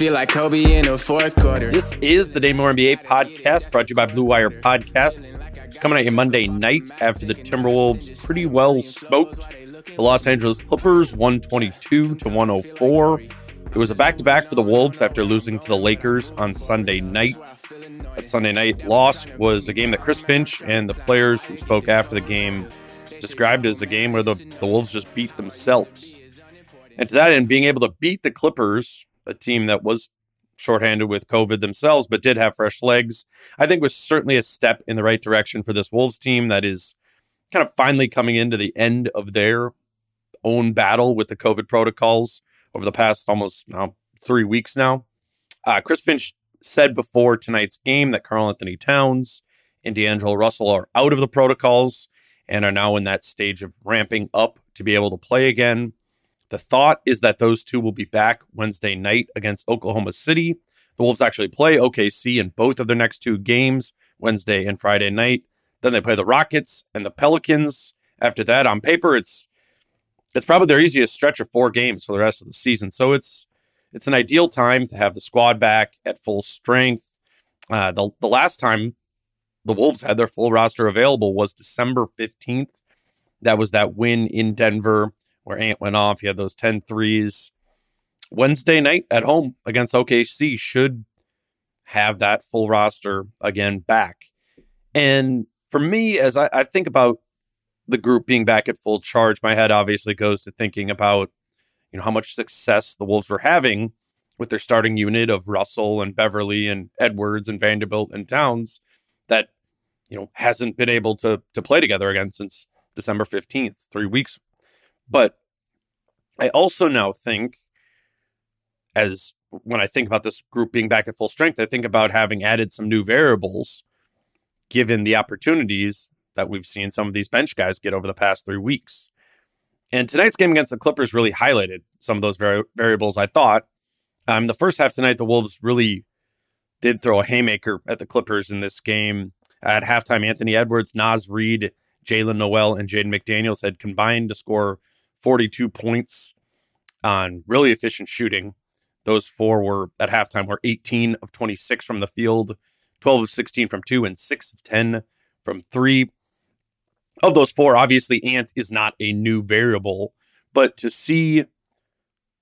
Feel like Kobe in the fourth quarter. This is the Day More NBA podcast, brought to you by Blue Wire Podcasts. Coming at you Monday night after the Timberwolves pretty well smoked the Los Angeles Clippers 122-104. It was a back-to-back for the Wolves after losing to the Lakers on Sunday night. That Sunday night loss was a game that Chris Finch and the players who spoke after the game described as a game where the Wolves just beat themselves. And to that end, being able to beat the Clippers, a team that was shorthanded with COVID themselves, but did have fresh legs, I think was certainly a step in the right direction for this Wolves team that is kind of finally coming into the end of their own battle with the COVID protocols over the past almost 3 weeks now. Chris Finch said before tonight's game that Karl-Anthony Towns and D'Angelo Russell are out of the protocols and are now in that stage of ramping up to be able to play again. The thought is that those two will be back Wednesday night against Oklahoma City. The Wolves actually play OKC in both of their next two games, Wednesday and Friday night. Then they play the Rockets and the Pelicans. After that, on paper, it's probably their easiest stretch of four games for the rest of the season. So it's an ideal time to have the squad back at full strength. The last time the Wolves had their full roster available was December 15th. That was that win in Denver where Ant went off. He had those 10 threes. Wednesday night at home against OKC should have that full roster again back. And for me, as I think about the group being back at full charge, my head obviously goes to thinking about, how much success the Wolves were having with their starting unit of Russell and Beverley and Edwards and Vanderbilt and Towns that, hasn't been able to play together again since December 15th, 3 weeks. But I also now think, as when I think about this group being back at full strength, I think about having added some new variables, given the opportunities that we've seen some of these bench guys get over the past 3 weeks. And tonight's game against the Clippers really highlighted some of those variables, I thought. The first half tonight, the Wolves really did throw a haymaker at the Clippers in this game. At halftime, Anthony Edwards, Naz Reid, Jaylen Nowell, and Jaden McDaniels had combined to score 42 points on really efficient shooting. Those four were at halftime were 18 of 26 from the field, 12 of 16 from two, and 6 of 10 from three. Of those four, obviously, Ant is not a new variable, but to see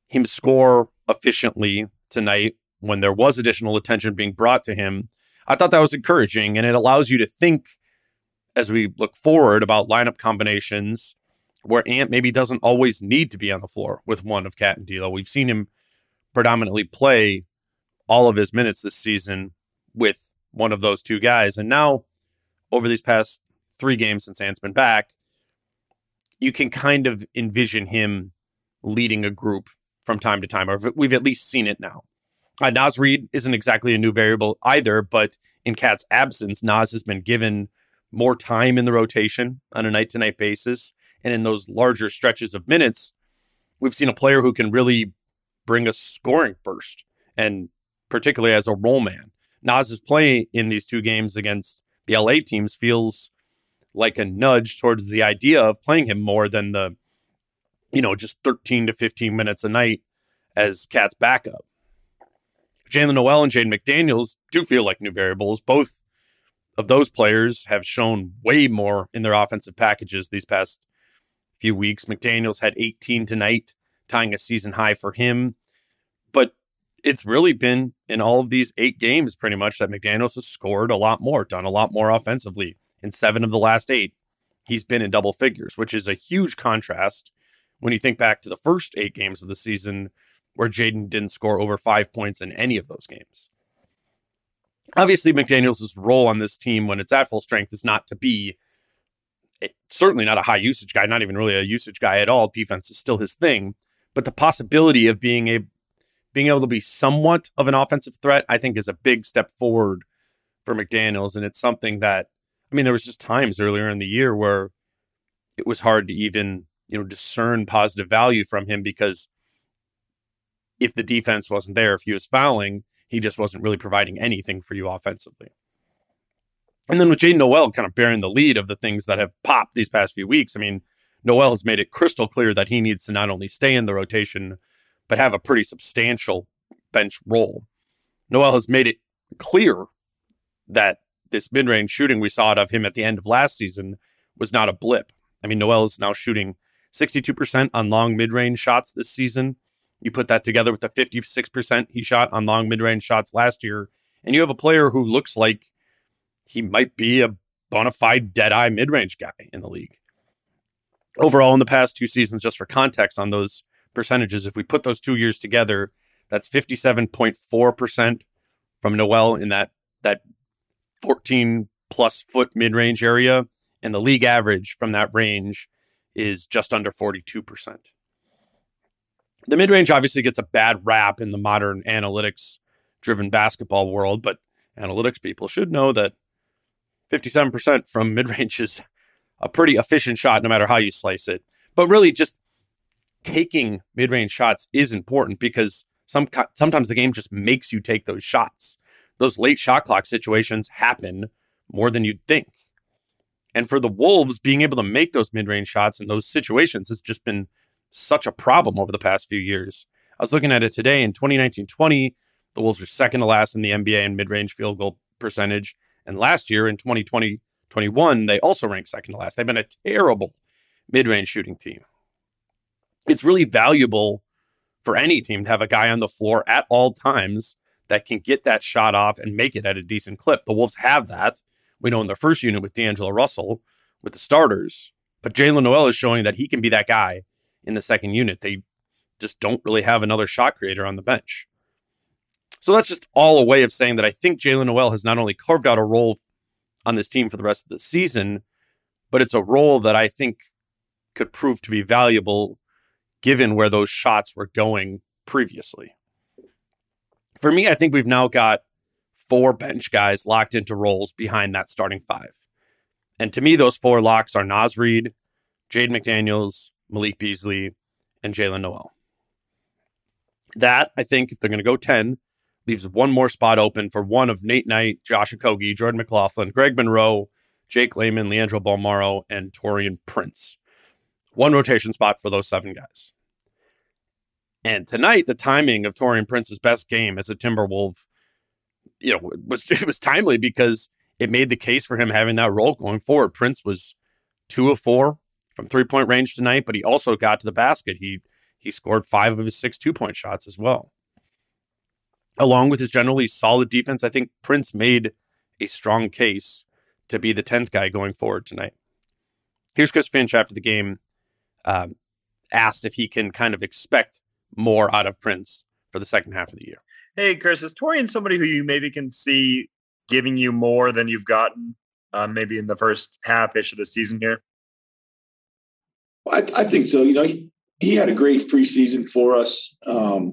him score efficiently tonight when there was additional attention being brought to him, I thought that was encouraging, and it allows you to think as we look forward about lineup combinations where Ant maybe doesn't always need to be on the floor with one of Cat and D'Lo. We've seen him predominantly play all of his minutes this season with one of those two guys. And now over these past three games since Ant's been back, you can kind of envision him leading a group from time to time, or we've at least seen it now. Naz Reid isn't exactly a new variable either, but in Cat's absence, Naz has been given more time in the rotation on a night-to-night basis. And in those larger stretches of minutes, we've seen a player who can really bring a scoring burst, and particularly as a role man. Naz's play in these two games against the LA teams feels like a nudge towards the idea of playing him more than the, you know, just 13 to 15 minutes a night as Cat's backup. Jaylen Nowell and Jaden McDaniels do feel like new variables. Both of those players have shown way more in their offensive packages these past few weeks. McDaniels had 18 tonight, tying a season high for him. But it's really been in all of these 8 games, pretty much, that McDaniels has scored a lot more, done a lot more offensively. In 7 of the last 8, he's been in double figures, which is a huge contrast when you think back to the first 8 games of the season, where Jaden didn't score over 5 points in any of those games. Obviously, McDaniels' role on this team when it's at full strength is not to be, certainly not a high usage guy, not even really a usage guy at all. Defense is still his thing, but the possibility of being able to be somewhat of an offensive threat, I think, is a big step forward for McDaniels. And it's something that, I mean, there was just times earlier in the year where it was hard to even, you know, discern positive value from him, because if the defense wasn't there, if he was fouling, he just wasn't really providing anything for you offensively. And then with Jayden Nowell kind of bearing the lead of the things that have popped these past few weeks, I mean, Nowell has made it crystal clear that he needs to not only stay in the rotation, but have a pretty substantial bench role. Nowell has made it clear that this mid-range shooting we saw out of him at the end of last season was not a blip. I mean, Nowell is now shooting 62% on long mid-range shots this season. You put that together with the 56% he shot on long mid-range shots last year, and you have a player who looks like he might be a bona fide dead-eye mid-range guy in the league. Overall, in the past 2 seasons, just for context on those percentages, if we put those 2 years together, that's 57.4% from Nowell in that 14-plus foot mid-range area, and the league average from that range is just under 42%. The mid-range obviously gets a bad rap in the modern analytics-driven basketball world, but analytics people should know that 57% from mid-range is a pretty efficient shot no matter how you slice it. But really, just taking mid-range shots is important, because sometimes the game just makes you take those shots. Those late shot clock situations happen more than you'd think. And for the Wolves, being able to make those mid-range shots in those situations has just been such a problem over the past few years. I was looking at it today. In 2019-20, the Wolves were second to last in the NBA in mid-range field goal percentage. And last year in 2020-21, they also ranked second to last. They've been a terrible mid-range shooting team. It's really valuable for any team to have a guy on the floor at all times that can get that shot off and make it at a decent clip. The Wolves have that. We know in their first unit with D'Angelo Russell, with the starters. But Jaylen Nowell is showing that he can be that guy in the second unit. They just don't really have another shot creator on the bench. So that's just all a way of saying that I think Jaylen Nowell has not only carved out a role on this team for the rest of the season, but it's a role that I think could prove to be valuable given where those shots were going previously. For me, I think we've now got 4 bench guys locked into roles behind that starting 5. And to me, those 4 locks are Naz Reid, Jaden McDaniels, Malik Beasley, and Jaylen Nowell. That, I think, if they're going to go 10, leaves one more spot open for one of Nate Knight, Josh Okogie, Jordan McLaughlin, Greg Monroe, Jake Layman, Leandro Bolmaro, and Taurean Prince. One rotation spot for those 7 guys. And tonight, the timing of Taurean Prince's best game as a Timberwolf, you know, it was timely, because it made the case for him having that role going forward. Prince was 2 of 4. From three-point range tonight, but he also got to the basket. He scored 5 of his 6 two-point shots as well. Along with his generally solid defense, I think Prince made a strong case to be the 10th guy going forward tonight. Here's Chris Finch after the game, asked if he can kind of expect more out of Prince for the second half of the year. Hey, Chris, is Taurean somebody who you maybe can see giving you more than you've gotten maybe in the first half-ish of the season here? I think so. You know, he had a great preseason for us. And,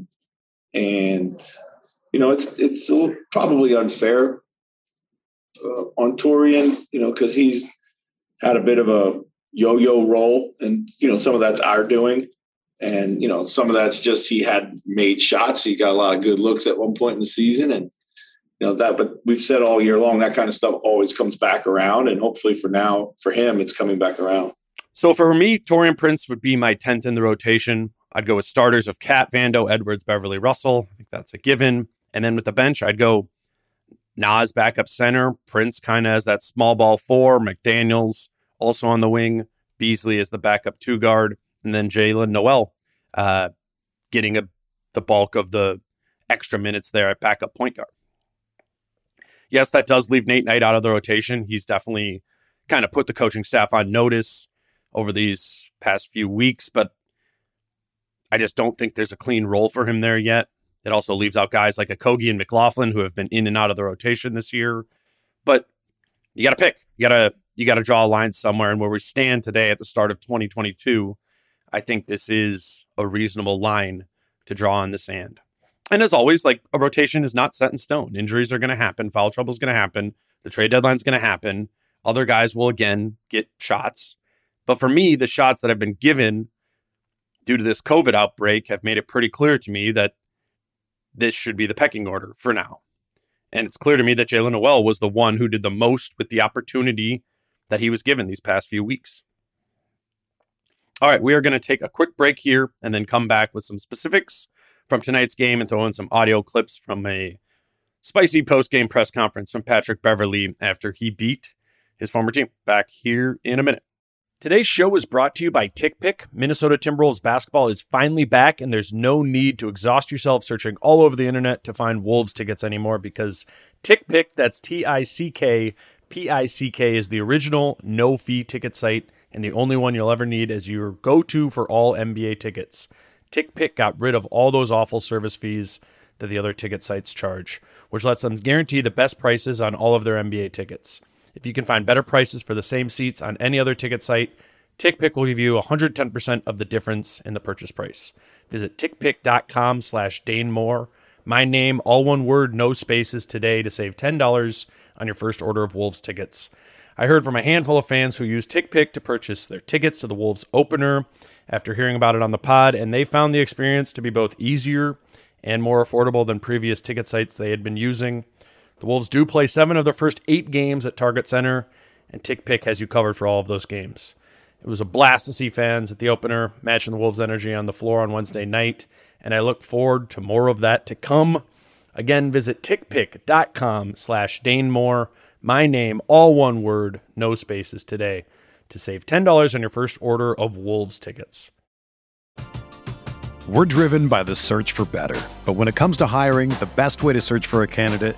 you know, it's a little, probably unfair on Taurean, you know, because he's had a bit of a yo-yo role. And, you know, some of that's our doing. And, you know, some of that's just he had made shots. He got a lot of good looks at one point in the season. And, you know, that, but we've said all year long, that kind of stuff always comes back around. And hopefully for now, for him, it's coming back around. So for me, Taurean Prince would be my 10th in the rotation. I'd go with starters of Cat, Vando, Edwards, Beverly, Russell. I think that's a given. And then with the bench, I'd go Naz backup center. Prince kind of as that small ball four. McDaniels also on the wing. Beasley is the backup two guard. And then Jaylen Nowell getting the bulk of the extra minutes there at backup point guard. Yes, that does leave Nate Knight out of the rotation. He's definitely kind of put the coaching staff on notice over these past few weeks, but I just don't think there's a clean role for him there yet. It also leaves out guys like Okogie and McLaughlin who have been in and out of the rotation this year. But you got to pick. You got to draw a line somewhere. And where we stand today at the start of 2022, I think this is a reasonable line to draw in the sand. And as always, like, a rotation is not set in stone. Injuries are going to happen. Foul trouble is going to happen. The trade deadline is going to happen. Other guys will, again, get shots. But for me, the shots that have been given due to this COVID outbreak have made it pretty clear to me that this should be the pecking order for now. And it's clear to me that Jaylen Nowell was the one who did the most with the opportunity that he was given these past few weeks. All right, we are going to take a quick break here and then come back with some specifics from tonight's game and throw in some audio clips from a spicy post-game press conference from Patrick Beverley after he beat his former team. Back here in a minute. Today's show is brought to you by TickPick. Minnesota Timberwolves basketball is finally back, and there's no need to exhaust yourself searching all over the internet to find Wolves tickets anymore because TickPick, that's TickPick, is the original no-fee ticket site and the only one you'll ever need as your go-to for all NBA tickets. TickPick got rid of all those awful service fees that the other ticket sites charge, which lets them guarantee the best prices on all of their NBA tickets. If you can find better prices for the same seats on any other ticket site, TickPick will give you 110% of the difference in the purchase price. Visit TickPick.com/DaneMoore. My name, all one word, no spaces today to save $10 on your first order of Wolves tickets. I heard from a handful of fans who used TickPick to purchase their tickets to the Wolves opener after hearing about it on the pod, and they found the experience to be both easier and more affordable than previous ticket sites they had been using. The Wolves do play 7 of their first 8 games at Target Center, and TickPick has you covered for all of those games. It was a blast to see fans at the opener, matching the Wolves' energy on the floor on Wednesday night, and I look forward to more of that to come. Again, visit TickPick.com/DaneMoore. My name, all one word, no spaces today, to save $10 on your first order of Wolves tickets. We're driven by the search for better. But when it comes to hiring, the best way to search for a candidate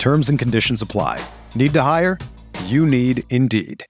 Terms and conditions apply. Need to hire? You need Indeed.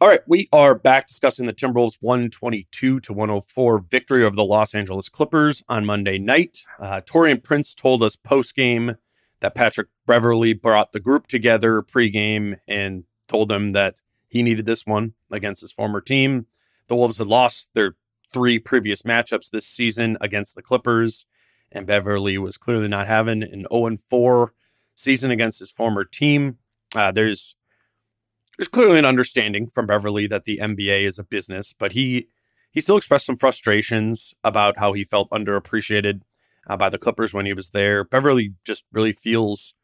All right, we are back discussing the Timberwolves' 122-104 victory over the Los Angeles Clippers on Monday night. Taurean Prince told us post-game that Patrick Beverley brought the group together pre-game and told them that he needed this one against his former team. The Wolves had lost their 3 previous matchups this season against the Clippers, and Beverley was clearly not having an 0-4 season against his former team. There's clearly an understanding from Beverley that the NBA is a business, but he still expressed some frustrations about how he felt underappreciated by the Clippers when he was there. Beverley just really feels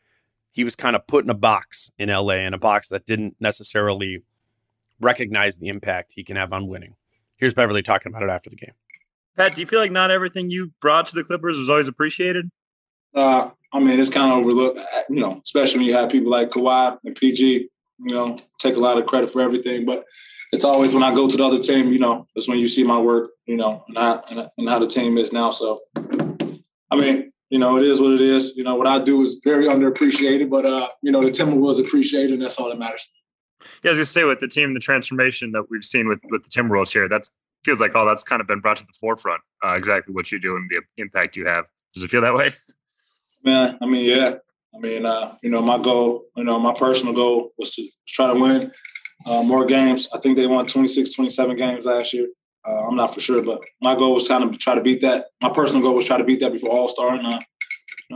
he was kind of put in a box in LA, in a box that didn't necessarily recognize the impact he can have on winning. Here's Beverley talking about it after the game. Pat, do you feel like not everything you brought to the Clippers was always appreciated? I mean, it's kind of overlooked, you know, especially when you have people like Kawhi and PG, you know, take a lot of credit for everything. But it's always when I go to the other team, you know, that's when you see my work, you know, and how the team is now. So, I mean, you know, it is what it is. You know, what I do is very underappreciated, but, you know, the Timberwolves appreciate it, and that's all that matters. Yeah, I was going to say, with the team, the transformation that we've seen with the Timberwolves here, that's feels like all that's kind of been brought to the forefront, exactly what you do and the impact you have. Does it feel that way? Man, I mean, yeah. I mean, you know, my goal, you know, my personal goal was to try to win more games. I think they won 26, 27 games last year. I'm not for sure, but my goal was kind of try to beat that. My personal goal was try to beat that before All-Star, and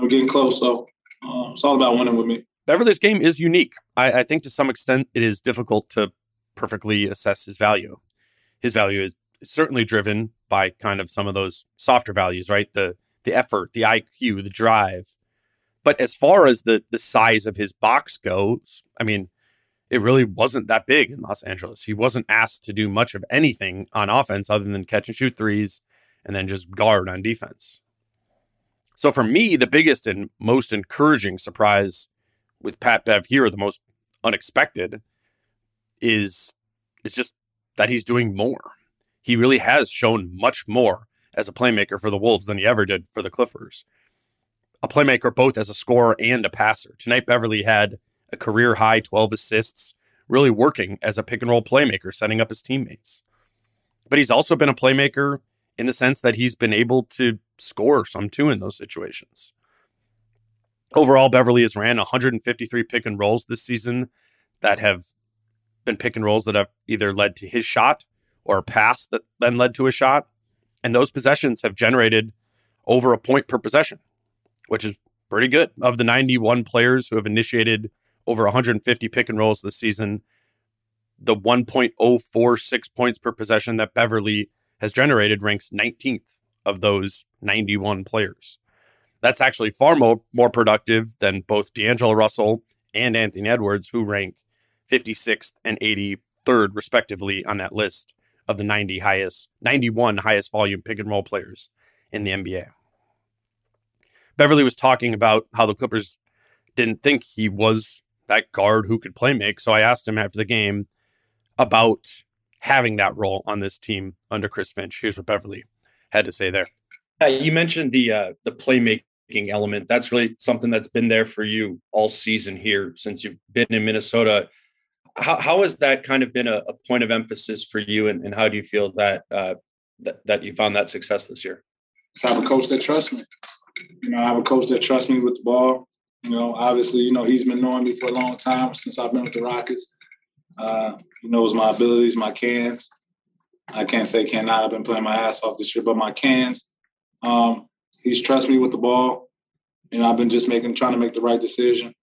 we're getting close. So it's all about winning with me. Beverly's game is unique. I think to some extent it is difficult to perfectly assess his value. His value is certainly driven by kind of some of those softer values, right? The effort, the IQ, the drive. But as far as the size of his box goes, I mean, it really wasn't that big in Los Angeles. He wasn't asked to do much of anything on offense other than catch and shoot threes and then just guard on defense. So for me, the biggest and most encouraging surprise with Pat Bev here, the most unexpected, is just that he's doing more. He really has shown much more as a playmaker for the Wolves than he ever did for the Clippers. A playmaker both as a scorer and a passer. Tonight, Beverly had a career-high 12 assists, really working as a pick-and-roll playmaker, setting up his teammates. But he's also been a playmaker in the sense that he's been able to score some too in those situations. Overall, Beverly has ran 153 pick-and-rolls this season that have been pick-and-rolls that have either led to his shot or a pass that then led to a shot. And those possessions have generated over a point per possession, which is pretty good. Of the 91 players who have initiated over 150 pick and rolls this season, the 1.046 points per possession that Beverly has generated ranks 19th of those 91 players. That's actually far more productive than both D'Angelo Russell and Anthony Edwards, who rank 56th and 83rd, respectively, on that list of the 91 highest volume pick and roll players in the NBA. Beverly was talking about how the Clippers didn't think he was that guard who could play make. So I asked him after the game about having that role on this team under Chris Finch. Here's what Beverly had to say there. You mentioned the playmaking element. That's really something that's been there for you all season here since you've been in Minnesota. How has that kind of been a point of emphasis for you, and how do you feel that you found that success this year? I have a coach that trusts me. You know, I have a coach that trusts me with the ball. You know, obviously, you know, he's been knowing me for a long time since I've been with the Rockets. He knows my abilities, my cans. I can't say cannot. I've been playing my ass off this year, but my cans. He's trusted me with the ball. You know, I've been just trying to make the right decision.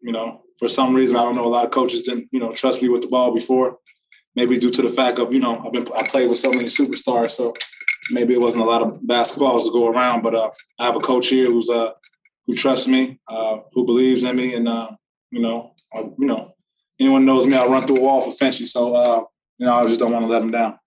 You know, for some reason, I don't know, a lot of coaches didn't, you know, trust me with the ball before, maybe due to the fact of, you know, I played with so many superstars, so maybe it wasn't a lot of basketballs to go around, but I have a coach here who trusts me, who believes in me, and, you know, anyone knows me, I run through a wall for Finchie, so, you know, I just don't want to let him down.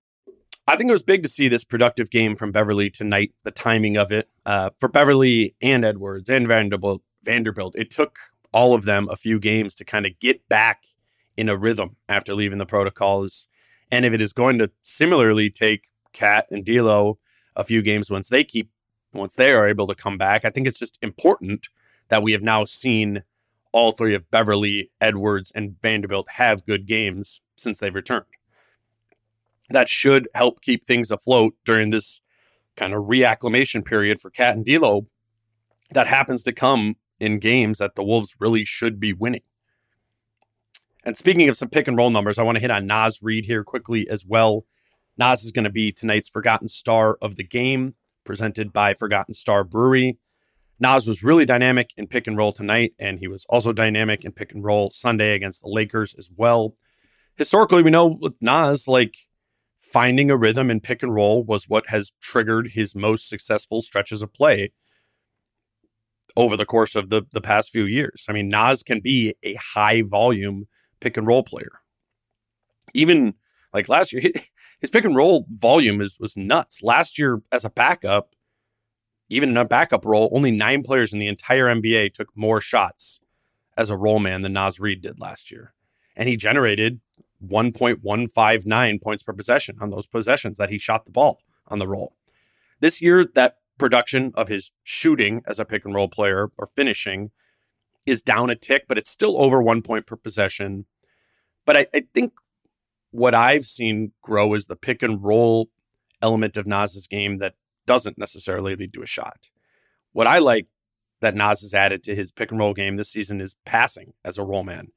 I think it was big to see this productive game from Beverly tonight, the timing of it. For Beverly and Edwards and Vanderbilt, it took all of them a few games to kind of get back in a rhythm after leaving the protocols. And if it is going to similarly take Cat and D'Lo a few games once they are able to come back, I think it's just important that we have now seen all three of Beverly, Edwards, and Vanderbilt have good games since they've returned. That should help keep things afloat during this kind of reacclimation period for Cat and D'Lo that happens to come in games that the Wolves really should be winning. And speaking of some pick and roll numbers, I want to hit on Naz Reid here quickly as well. Naz is going to be tonight's Forgotten Star of the game, presented by Forgotten Star Brewery. Naz was really dynamic in pick and roll tonight, and he was also dynamic in pick and roll Sunday against the Lakers as well. Historically, we know with Naz, like, finding a rhythm in pick and roll was what has triggered his most successful stretches of play over the course of the past few years. I mean, Naz can be a high volume pick and roll player. Even like last year, his pick and roll volume was nuts. Last year as a backup, even in a backup role, only 9 players in the entire NBA took more shots as a role man than Naz Reid did last year. And he generated 1.159 points per possession on those possessions that he shot the ball on the roll. This year, that production of his shooting as a pick and roll player or finishing is down a tick, but it's still over 1 point per possession. But I think what I've seen grow is the pick and roll element of Naz's game that doesn't necessarily lead to a shot. What I like that Naz has added to his pick and roll game this season is passing as a roll man.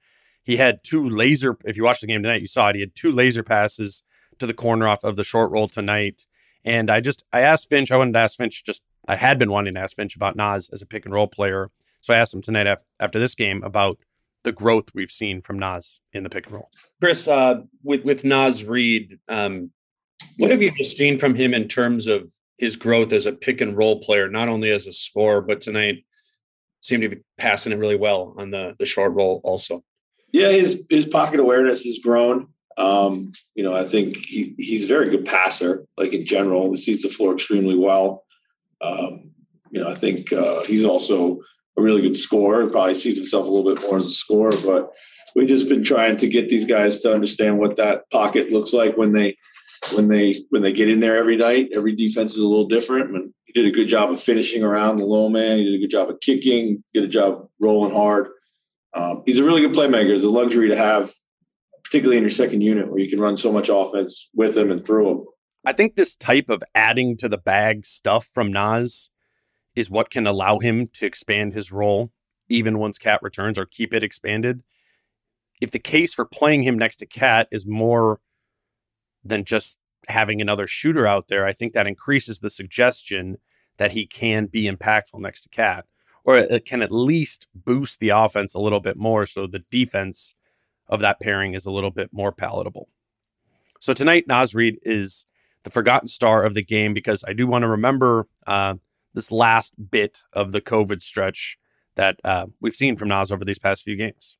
He had 2 laser, if you watched the game tonight, you saw it. He had 2 laser passes to the corner off of the short roll tonight. And I asked Finch, I had been wanting to ask Finch about Naz as a pick and roll player. So I asked him tonight after this game about the growth we've seen from Naz in the pick and roll. Chris, with Naz Reid, what have you just seen from him in terms of his growth as a pick and roll player, not only as a scorer, but tonight seemed to be passing it really well on the short roll also? Yeah, his pocket awareness has grown. I think he's a very good passer, like in general. He sees the floor extremely well. I think he's also a really good scorer. Probably sees himself a little bit more as a scorer, but we've just been trying to get these guys to understand what that pocket looks like when they get in there every night. Every defense is a little different. And he did a good job of finishing around the low man. He did a good job of kicking, did a job rolling hard. He's a really good playmaker. It's a luxury to have, particularly in your second unit where you can run so much offense with him and through him. I think this type of adding to the bag stuff from Naz is what can allow him to expand his role even once Cat returns, or keep it expanded. If the case for playing him next to Cat is more than just having another shooter out there, I think that increases the suggestion that he can be impactful next to Cat, or it can at least boost the offense a little bit more, so the defense of that pairing is a little bit more palatable. So tonight, Naz Reid is the forgotten star of the game, because I do want to remember this last bit of the COVID stretch that we've seen from Naz over these past few games.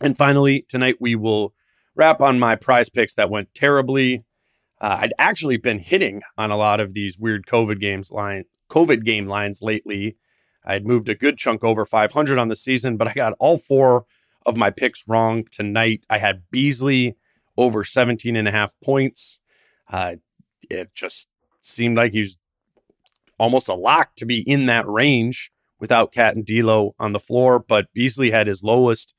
And finally, tonight we will wrap on my prize picks that went terribly. I'd actually been hitting on a lot of these weird COVID game lines lately. I had moved a good chunk over 500 on the season, but I got all 4 of my picks wrong tonight. I had Beasley over 17.5 points. It just seemed like he's almost a lock to be in that range without Cat and D'Lo on the floor, but Beasley had his lowest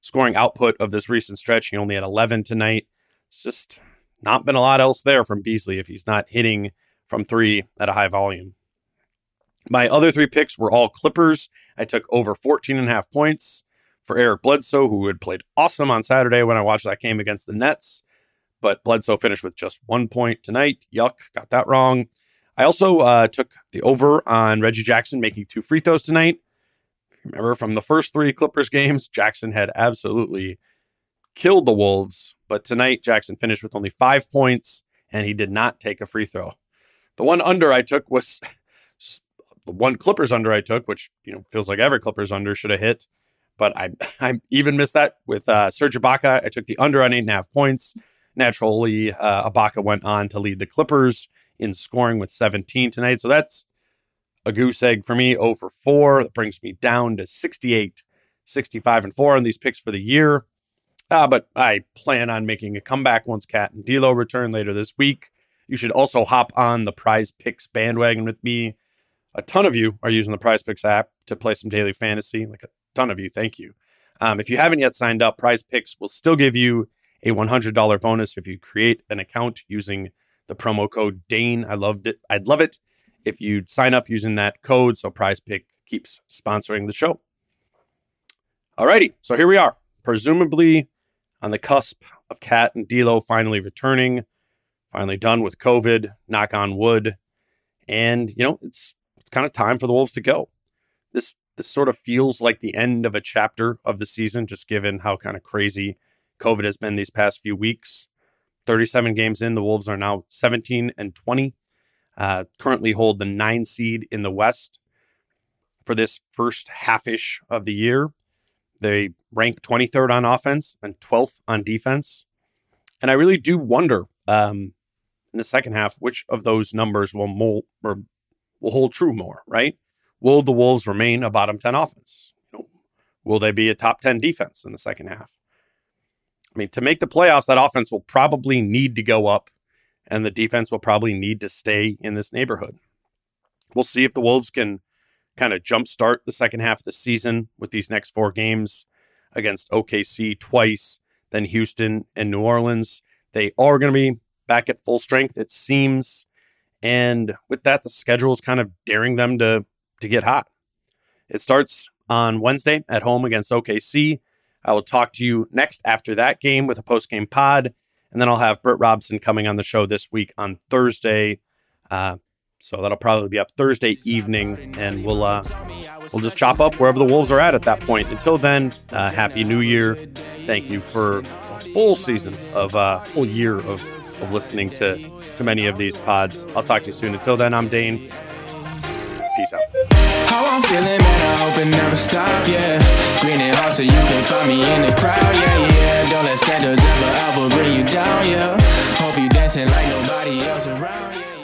scoring output of this recent stretch. He only had 11 tonight. It's just not been a lot else there from Beasley if he's not hitting from 3 at a high volume. My other 3 picks were all Clippers. I took over 14.5 points for Eric Bledsoe, who had played awesome on Saturday when I watched that game against the Nets. But Bledsoe finished with just 1 point tonight. Yuck, got that wrong. I also took the over on Reggie Jackson making 2 free throws tonight. Remember from the first 3 Clippers games, Jackson had absolutely killed the Wolves. But tonight, Jackson finished with only 5 points, and he did not take a free throw. The one under I took was... the one Clippers under I took, which feels like every Clippers under should have hit, but I even missed that with Serge Ibaka. I took the under on 8.5 points. Naturally, Ibaka went on to lead the Clippers in scoring with 17 tonight, so that's a goose egg for me. 0 for 4. That brings me down to 68, 65, and 4 on these picks for the year. But I plan on making a comeback once Cat and D'Lo return later this week. You should also hop on the Prize Picks bandwagon with me. A ton of you are using the Prize Picks app to play some daily fantasy. Like a ton of you, thank you. If you haven't yet signed up, Prize Picks will still give you a $100 bonus if you create an account using the promo code Dane. I loved it. I'd love it if you'd sign up using that code, so Prize Pick keeps sponsoring the show. Alrighty, so here we are, presumably on the cusp of Cat and D'Lo finally returning, finally done with COVID. Knock on wood, and it's kind of time for the Wolves to go. This sort of feels like the end of a chapter of the season, just given how kind of crazy COVID has been these past few weeks. 37 games in, the Wolves are now 17-20, currently hold the 9 seed in the West for this first half-ish of the year. They rank 23rd on offense and 12th on defense. And I really do wonder in the second half, which of those numbers will mold or will hold true more, right? Will the Wolves remain a bottom 10 offense? Nope. Will they be a top 10 defense in the second half? I mean, to make the playoffs, that offense will probably need to go up, and the defense will probably need to stay in this neighborhood. We'll see if the Wolves can kind of jumpstart the second half of the season with these next four games against OKC twice, then Houston and New Orleans. They are going to be back at full strength, it seems. And with that, the schedule is kind of daring them to get hot. It starts on Wednesday at home against OKC. I will talk to you next after that game with a post-game pod. And then I'll have Britt Robson coming on the show this week on Thursday. So that'll probably be up Thursday evening, and we'll just chop up wherever the Wolves are at that point. Until then, Happy New Year. Thank you for a full year of listening to many of these pods. I'll talk to you soon. Until then, I'm Dane. Peace out. How I'm feeling, man, I hope it never stop, yeah. Green and hot so you can find me in the crowd, yeah, yeah. Don't let standards ever bring you down, yeah. Hope you dancing like nobody else around, yeah.